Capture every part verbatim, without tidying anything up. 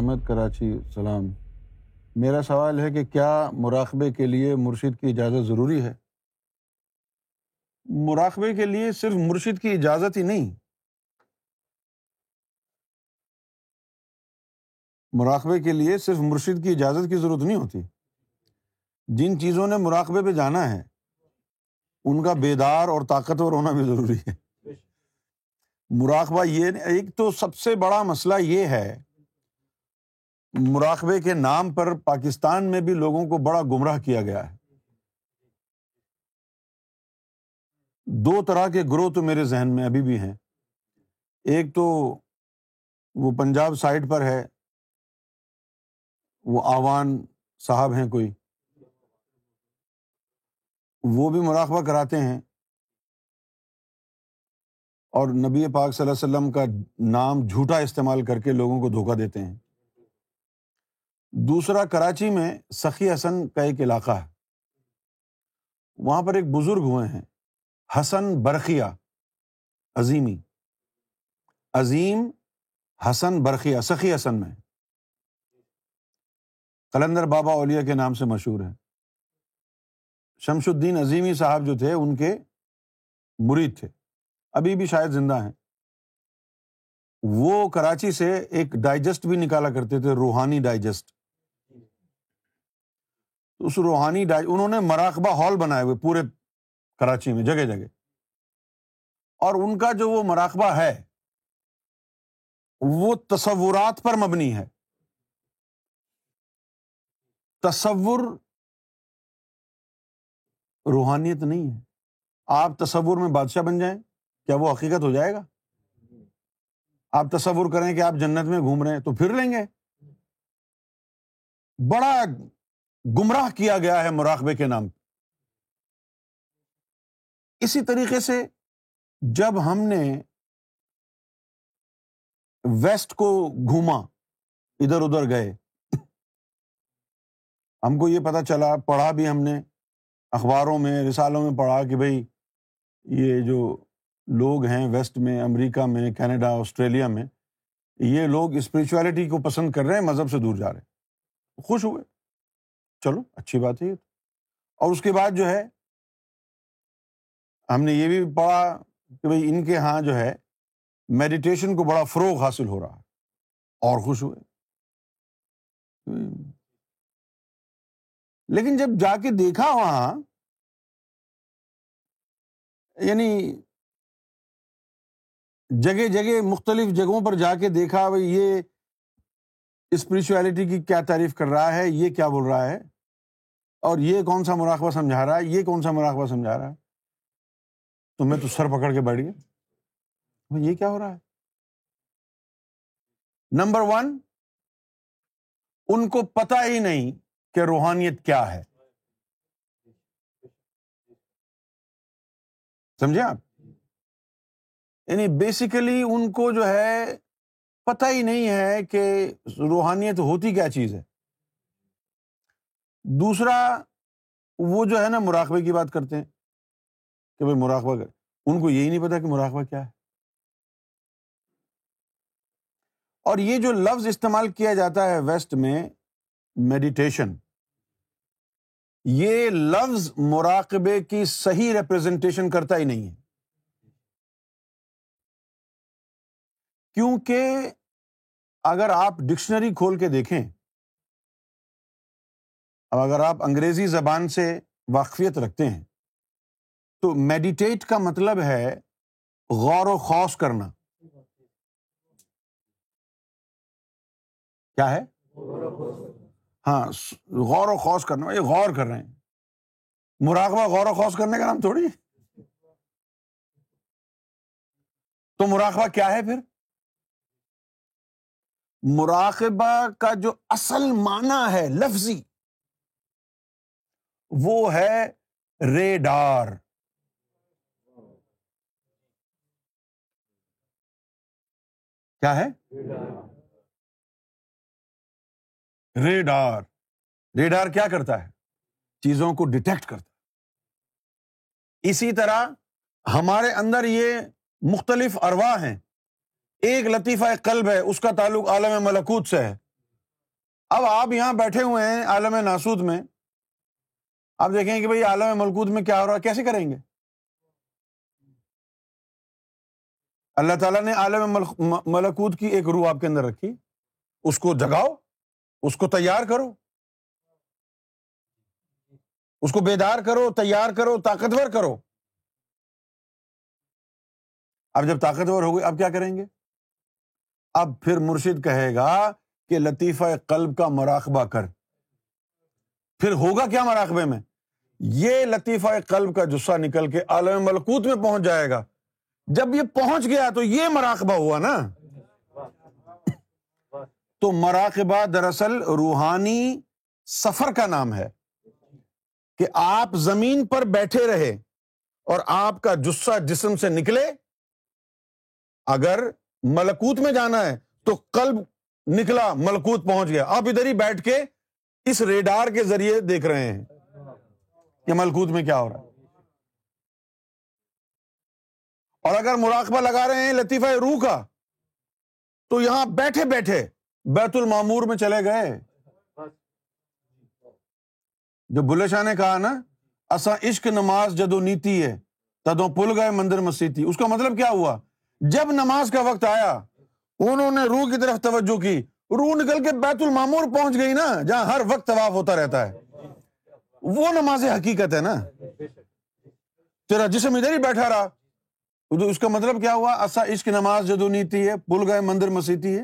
احمد کراچی سلام، میرا سوال ہے کہ کیا مراقبے کے لیے مرشد کی اجازت ضروری ہے؟ مراقبے کے لیے صرف مرشد کی اجازت ہی نہیں، مراقبے کے لیے صرف مرشد کی اجازت کی ضرورت نہیں ہوتی۔ جن چیزوں نے مراقبے پہ جانا ہے ان کا بیدار اور طاقتور ہونا بھی ضروری ہے۔ مراقبہ یہ ایک تو سب سے بڑا مسئلہ یہ ہے، مراقبے کے نام پر پاکستان میں بھی لوگوں کو بڑا گمراہ کیا گیا ہے۔ دو طرح کے گروہ تو میرے ذہن میں ابھی بھی ہیں، ایک تو وہ پنجاب سائڈ پر ہے، وہ آوان صاحب ہیں کوئی، وہ بھی مراقبہ کراتے ہیں اور نبی پاک صلی اللہ علیہ وسلم کا نام جھوٹا استعمال کر کے لوگوں کو دھوکہ دیتے ہیں۔ دوسرا کراچی میں سخی حسن کا ایک علاقہ ہے، وہاں پر ایک بزرگ ہوئے ہیں حسن برقیہ عظیمی، عظیم حسن برقیہ سخی حسن میں، قلندر بابا اولیاء کے نام سے مشہور ہے۔ شمس الدین عظیمی صاحب جو تھے ان کے مرید تھے، ابھی بھی شاید زندہ ہیں۔ وہ کراچی سے ایک ڈائجسٹ بھی نکالا کرتے تھے، روحانی ڈائجسٹ۔ اس روحانی ڈائج... انہوں نے مراقبہ ہال بنائے ہوئے پورے کراچی میں جگہ جگہ، اور ان کا جو وہ مراقبہ ہے وہ تصورات پر مبنی ہے۔ تصور روحانیت نہیں ہے۔ آپ تصور میں بادشاہ بن جائیں، کیا وہ حقیقت ہو جائے گا؟ آپ تصور کریں کہ آپ جنت میں گھوم رہے ہیں تو پھر لیں گے۔ بڑا گمراہ کیا گیا ہے مراقبے کے نام پہ۔ اسی طریقے سے جب ہم نے ویسٹ کو گھوما، ادھر ادھر گئے، ہم کو یہ پتا چلا، پڑھا بھی ہم نے اخباروں میں، رسالوں میں پڑھا کہ بھئی یہ جو لوگ ہیں ویسٹ میں، امریکہ میں، کینیڈا، آسٹریلیا میں، یہ لوگ اسپریچویلٹی کو پسند کر رہے ہیں، مذہب سے دور جا رہے ہیں۔ خوش ہوئے، چلو اچھی بات ہے یہ تو۔ اور اس کے بعد جو ہے ہم نے یہ بھی پڑھا کہ بھئی ان کے ہاں جو ہے میڈیٹیشن کو بڑا فروغ حاصل ہو رہا ہے، اور خوش ہوئے۔ لیکن جب جا کے دیکھا وہاں، یعنی جگہ جگہ مختلف جگہوں پر جا کے دیکھا، بھائی یہ اسپریچویلٹی کی کیا تعریف کر رہا ہے، یہ کیا بول رہا ہے، اور یہ کون سا مراقبہ سمجھا رہا ہے، یہ کون سا مراقبہ سمجھا رہا ہے، تو میں تو سر پکڑ کے بیٹھ گیا، یہ کیا ہو رہا ہے۔ نمبر ون، ان کو پتہ ہی نہیں کہ روحانیت کیا ہے۔ سمجھے آپ؟ یعنی بیسیکلی ان کو جو ہے پتہ ہی نہیں ہے کہ روحانیت ہوتی کیا چیز ہے۔ دوسرا، وہ جو ہے نا مراقبے کی بات کرتے ہیں کہ بھائی مراقبہ کر، ان کو یہی نہیں پتا کہ مراقبہ کیا ہے۔ اور یہ جو لفظ استعمال کیا جاتا ہے ویسٹ میں، میڈیٹیشن، یہ لفظ مراقبے کی صحیح ریپرزنٹیشن کرتا ہی نہیں ہے، کیونکہ اگر آپ ڈکشنری کھول کے دیکھیں، اب اگر آپ انگریزی زبان سے واقفیت رکھتے ہیں تو میڈیٹیٹ کا مطلب ہے غور و خوض کرنا۔ کیا ہے؟ ہاں، غور و خوض کرنا، یہ غور کر رہے ہیں۔ مراقبہ غور و خوض کرنے کا نام تھوڑی ہے۔ تو مراقبہ کیا ہے پھر؟ مراقبہ کا جو اصل معنی ہے لفظی، وہ ہے ریڈار۔ کیا ہے؟ ریڈار۔ ریڈار کیا کرتا ہے؟ چیزوں کو ڈیٹیکٹ کرتا ہے۔ اسی طرح ہمارے اندر یہ مختلف ارواح ہیں، ایک لطیفہ قلب ہے، اس کا تعلق عالم ملکوت سے ہے، اب آپ یہاں بیٹھے ہوئے ہیں عالم ناسود میں، آپ دیکھیں کہ بھئی عالم ملکوت میں کیا ہو رہا ہے، کیسے کریں گے؟ اللہ تعالیٰ نے عالم ملکوت کی ایک روح آپ کے اندر رکھی، اس کو جگاؤ، اس کو تیار کرو، اس کو بیدار کرو، تیار کرو، طاقتور کرو۔ اب جب طاقتور ہو گئی اب کیا کریں گے؟ اب پھر مرشد کہے گا کہ لطیفہ قلب کا مراقبہ کر۔ پھر ہوگا کیا مراقبے میں؟ یہ لطیفہ قلب کا جسہ نکل کے عالم ملکوت میں پہنچ جائے گا۔ جب یہ پہنچ گیا تو یہ مراقبہ ہوا نا۔ تو مراقبہ دراصل روحانی سفر کا نام ہے کہ آپ زمین پر بیٹھے رہے اور آپ کا جسہ جسم سے نکلے۔ اگر ملکوت میں جانا ہے تو قلب نکلا، ملکوت پہنچ گیا، آپ ادھر ہی بیٹھ کے اس ریڈار کے ذریعے دیکھ رہے ہیں کہ ملکوت میں کیا ہو رہا ہے۔ اور اگر مراقبہ لگا رہے ہیں لطیفہ روح کا تو یہاں بیٹھے بیٹھے بیت المامور میں چلے گئے۔ جو بلے شاہ نے کہا نا، اسا عشق نماز جدو نیتی ہے تدو پل گئے مندر مسیتی، اس کا مطلب کیا ہوا؟ جب نماز کا وقت آیا انہوں نے روح کی طرف توجہ کی، روح نکل کے بیت المامور پہنچ گئی نا، جہاں ہر وقت طواف ہوتا رہتا ہے۔ وہ نماز حقیقت ہے نا، تیرا جسم ادھر ہی بیٹھا رہا۔ اس کا مطلب کیا ہوا؟ اسا عشق نماز جدو نیتی ہے بھول گئے مندر مسیتی ہے،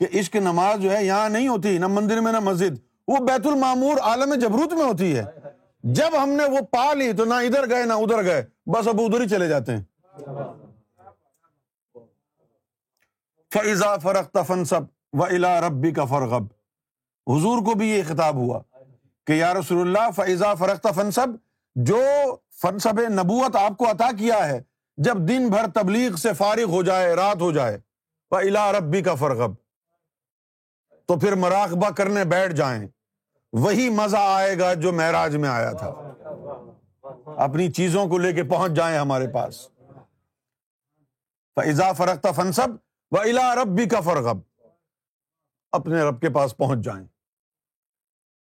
کہ عشق نماز جو ہے یہاں نہیں ہوتی، نہ مندر میں نہ مسجد، وہ بیت المامور عالم جبروت میں ہوتی ہے۔ جب ہم نے وہ پا لی تو نہ ادھر گئے نہ ادھر گئے، بس اب ادھر ہی چلے جاتے ہیں۔ فَإِذَا فَرَغْتَ فَانصَب وَإِلَىٰ رَبِّكَ فَارْغَب۔ حضور کو بھی یہ خطاب ہوا کہ یا رسول اللہ فَإِذَا فَرَغْتَ فَانصَب، جو فنصب نبوت آپ کو عطا کیا ہے، جب دن بھر تبلیغ سے فارغ ہو جائے، رات ہو جائے، وَإِلَىٰ رَبِّكَ فَارْغَب، تو پھر مراقبہ کرنے بیٹھ جائیں، وہی مزہ آئے گا جو معراج میں آیا تھا۔ اپنی چیزوں کو لے کے پہنچ جائیں ہمارے پاس۔ فَإِذَا فَرَغْتَ فَانصَب وَإِلَىٰ رَبِّكَ فَارْغَب، اپنے رب کے پاس پہنچ جائیں۔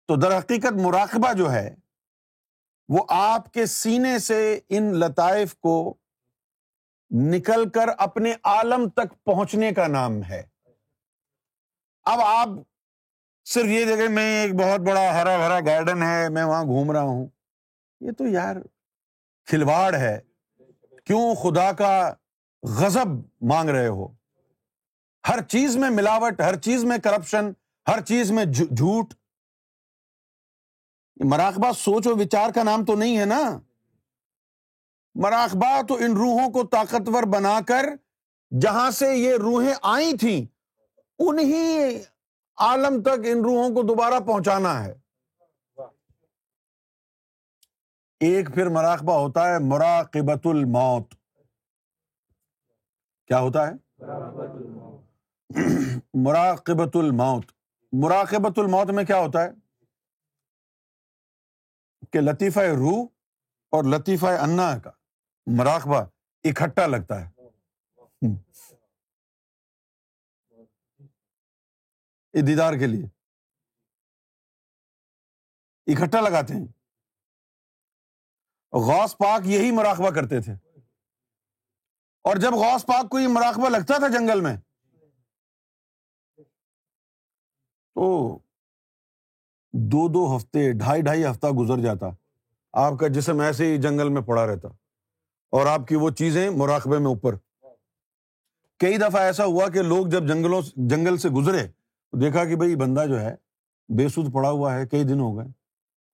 تو در حقیقت مراقبہ جو ہے وہ آپ کے سینے سے ان لطائف کو نکل کر اپنے عالم تک پہنچنے کا نام ہے۔ اب آپ صرف یہ دیکھیں میں ایک بہت بڑا ہرا بھرا گارڈن ہے، میں وہاں گھوم رہا ہوں، یہ تو یار کھلواڑ ہے۔ کیوں خدا کا غضب مانگ رہے ہو؟ ہر چیز میں ملاوٹ، ہر چیز میں کرپشن، ہر چیز میں جھوٹ۔ مراقبہ سوچ و وچار کا نام تو نہیں ہے نا۔ مراقبہ تو ان روحوں کو طاقتور بنا کر جہاں سے یہ روحیں آئی تھیں انہی عالم تک ان روحوں کو دوبارہ پہنچانا ہے۔ ایک پھر مراقبہ ہوتا ہے مراقبہ tul Mout۔ کیا ہوتا ہے؟ مراقبۃ الموت۔ مراقبۃ الموت میں کیا ہوتا ہے کہ لطیفہ روح اور لطیفہ انا کا مراقبہ اکٹھا لگتا ہے دیدار کے لیے، اکٹھا لگاتے ہیں۔ غوث پاک یہی مراقبہ کرتے تھے، اور جب غوث پاک کو یہ مراقبہ لگتا تھا جنگل میں تو دو دو ہفتے ڈھائی ڈھائی ہفتہ گزر جاتا، آپ کا جسم ایسے ہی جنگل میں پڑا رہتا اور آپ کی وہ چیزیں مراقبے میں اوپر۔ کئی دفعہ ایسا ہوا کہ لوگ جب جنگلوں جنگل سے گزرے تو دیکھا کہ بھئی بندہ جو ہے بے سودھ پڑا ہوا ہے، کئی دن ہو گئے،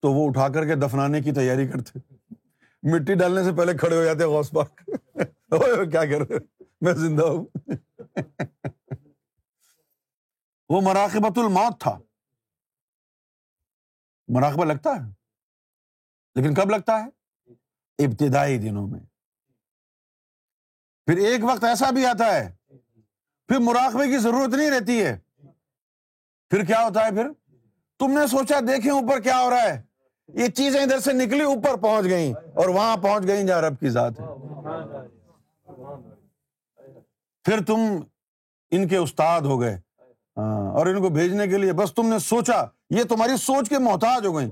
تو وہ اٹھا کر کے دفنانے کی تیاری کرتے، مٹی ڈالنے سے پہلے کھڑے ہو جاتے غوث پاک کیا کر رہے میں زندہ ہوں وہ مراقبۃ الموت تھا۔ مراقبہ لگتا ہے، لیکن کب لگتا ہے؟ ابتدائی دنوں میں۔ پھر ایک وقت ایسا بھی آتا ہے پھر مراقبے کی ضرورت نہیں رہتی ہے۔ پھر کیا ہوتا ہے؟ پھر تم نے سوچا دیکھیں اوپر کیا ہو رہا ہے، یہ چیزیں ادھر سے نکلی اوپر پہنچ گئیں اور وہاں پہنچ گئیں جہاں رب کی ذات ہے۔ پھر تم ان کے استاد ہو گئے، ہاں، اور ان کو بھیجنے کے لیے بس تم نے سوچا، یہ تمہاری سوچ کے محتاج ہو گئیں،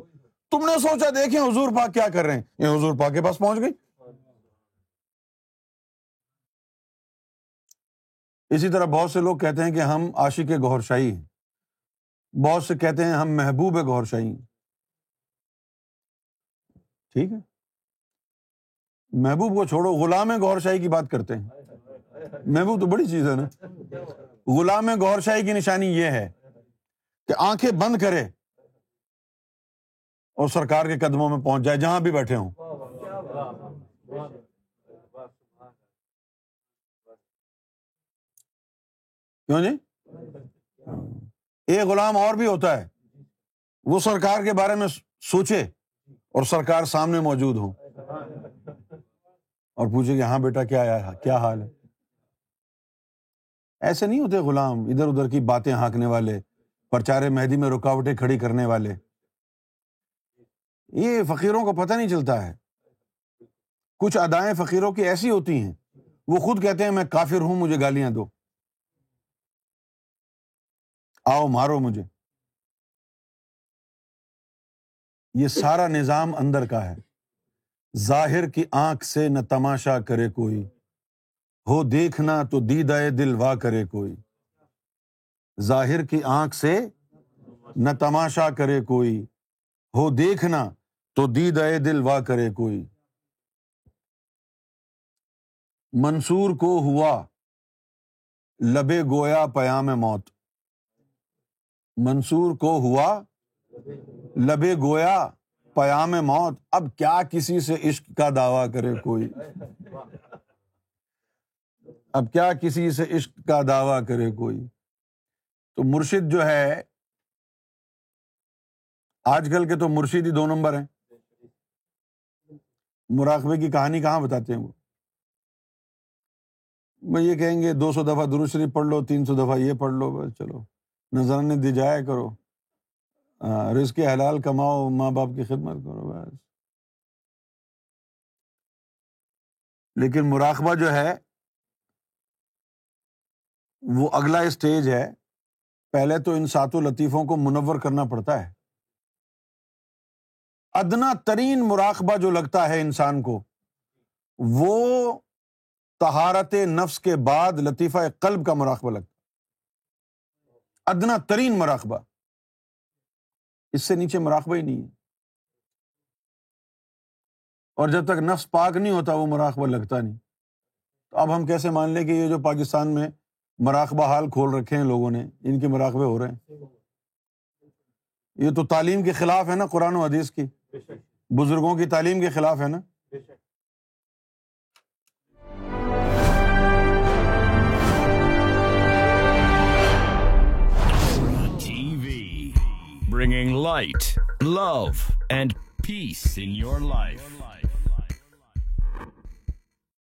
تم نے سوچا دیکھیں حضور پاک کیا کر رہے ہیں، یہ حضور پاک کے پاس پہنچ گئی۔ اسی طرح بہت سے لوگ کہتے ہیں کہ ہم عاشق گوھر شاہی ہیں، بہت سے کہتے ہیں ہم محبوب گوھر شاہی ہیں۔ ٹھیک ہے، محبوب کو چھوڑو، غلام گوھر شاہی کی بات کرتے ہیں۔ محبوب تو بڑی چیز ہے نا، غلام گوھر شاہی کی نشانی یہ ہے کہ آنکھیں بند کرے اور سرکار کے قدموں میں پہنچ جائے، جہاں بھی بیٹھے ہوں۔ کیوں جی؟ ایک غلام اور بھی ہوتا ہے، وہ سرکار کے بارے میں سوچے اور سرکار سامنے موجود ہوں اور پوچھے کہ ہاں بیٹا کیا آیا، کیا حال ہے۔ ایسے نہیں ہوتے غلام، ادھر ادھر کی باتیں ہانکنے والے، پرچارے مہدی میں رکاوٹیں کھڑی کرنے والے۔ یہ فقیروں کو پتہ نہیں چلتا ہے، کچھ ادائیں فقیروں کی ایسی ہوتی ہیں، وہ خود کہتے ہیں میں کافر ہوں، مجھے گالیاں دو، آؤ مارو مجھے۔ یہ سارا نظام اندر کا ہے۔ ظاہر کی آنکھ سے نہ تماشا کرے کوئی، ہو دیکھنا تو دیدائے دل وا کرے کوئی۔ ظاہر کی آنکھ سے نہ تماشا کرے کوئی، ہو دیکھنا تو دیدائے دل وا کرے کوئی۔ منصور کو ہوا لبے گویا پیام موت، منصور کو ہوا لبے گویا پیام موت، اب کیا کسی سے عشق کا دعویٰ کرے کوئی، اب کیا کسی سے عشق کا دعویٰ کرے کوئی۔ تو مرشد جو ہے، آج کل کے تو مرشد ہی دو نمبر ہیں، مراقبے کی کہانی کہاں بتاتے ہیں وہ۔ وہ یہ کہیں گے دو سو دفعہ درود شریف پڑھ لو، تین سو دفعہ یہ پڑھ لو، بس چلو نذرانے دی جایا کرو، رزق حلال کماؤ، ماں باپ کی خدمت کرو، بس۔ لیکن مراقبہ جو ہے وہ اگلا اسٹیج ہے، پہلے تو ان ساتوں لطیفوں کو منور کرنا پڑتا ہے۔ ادنا ترین مراقبہ جو لگتا ہے انسان کو، وہ طہارت نفس کے بعد لطیفہ قلب کا مراقبہ لگتا، ادنا ترین مراقبہ، اس سے نیچے مراقبہ ہی نہیں ہے۔ اور جب تک نفس پاک نہیں ہوتا وہ مراقبہ لگتا نہیں۔ تو اب ہم کیسے مان لیں کہ یہ جو پاکستان میں مراقبہ حال کھول رکھے ہیں لوگوں نے، ان کے مراقبے ہو رہے ہیں، یہ تو تعلیم کے خلاف ہے نا، قرآن و حدیث کی، بزرگوں کی تعلیم کے خلاف ہے نا۔ Bringing light, love and peace in your life.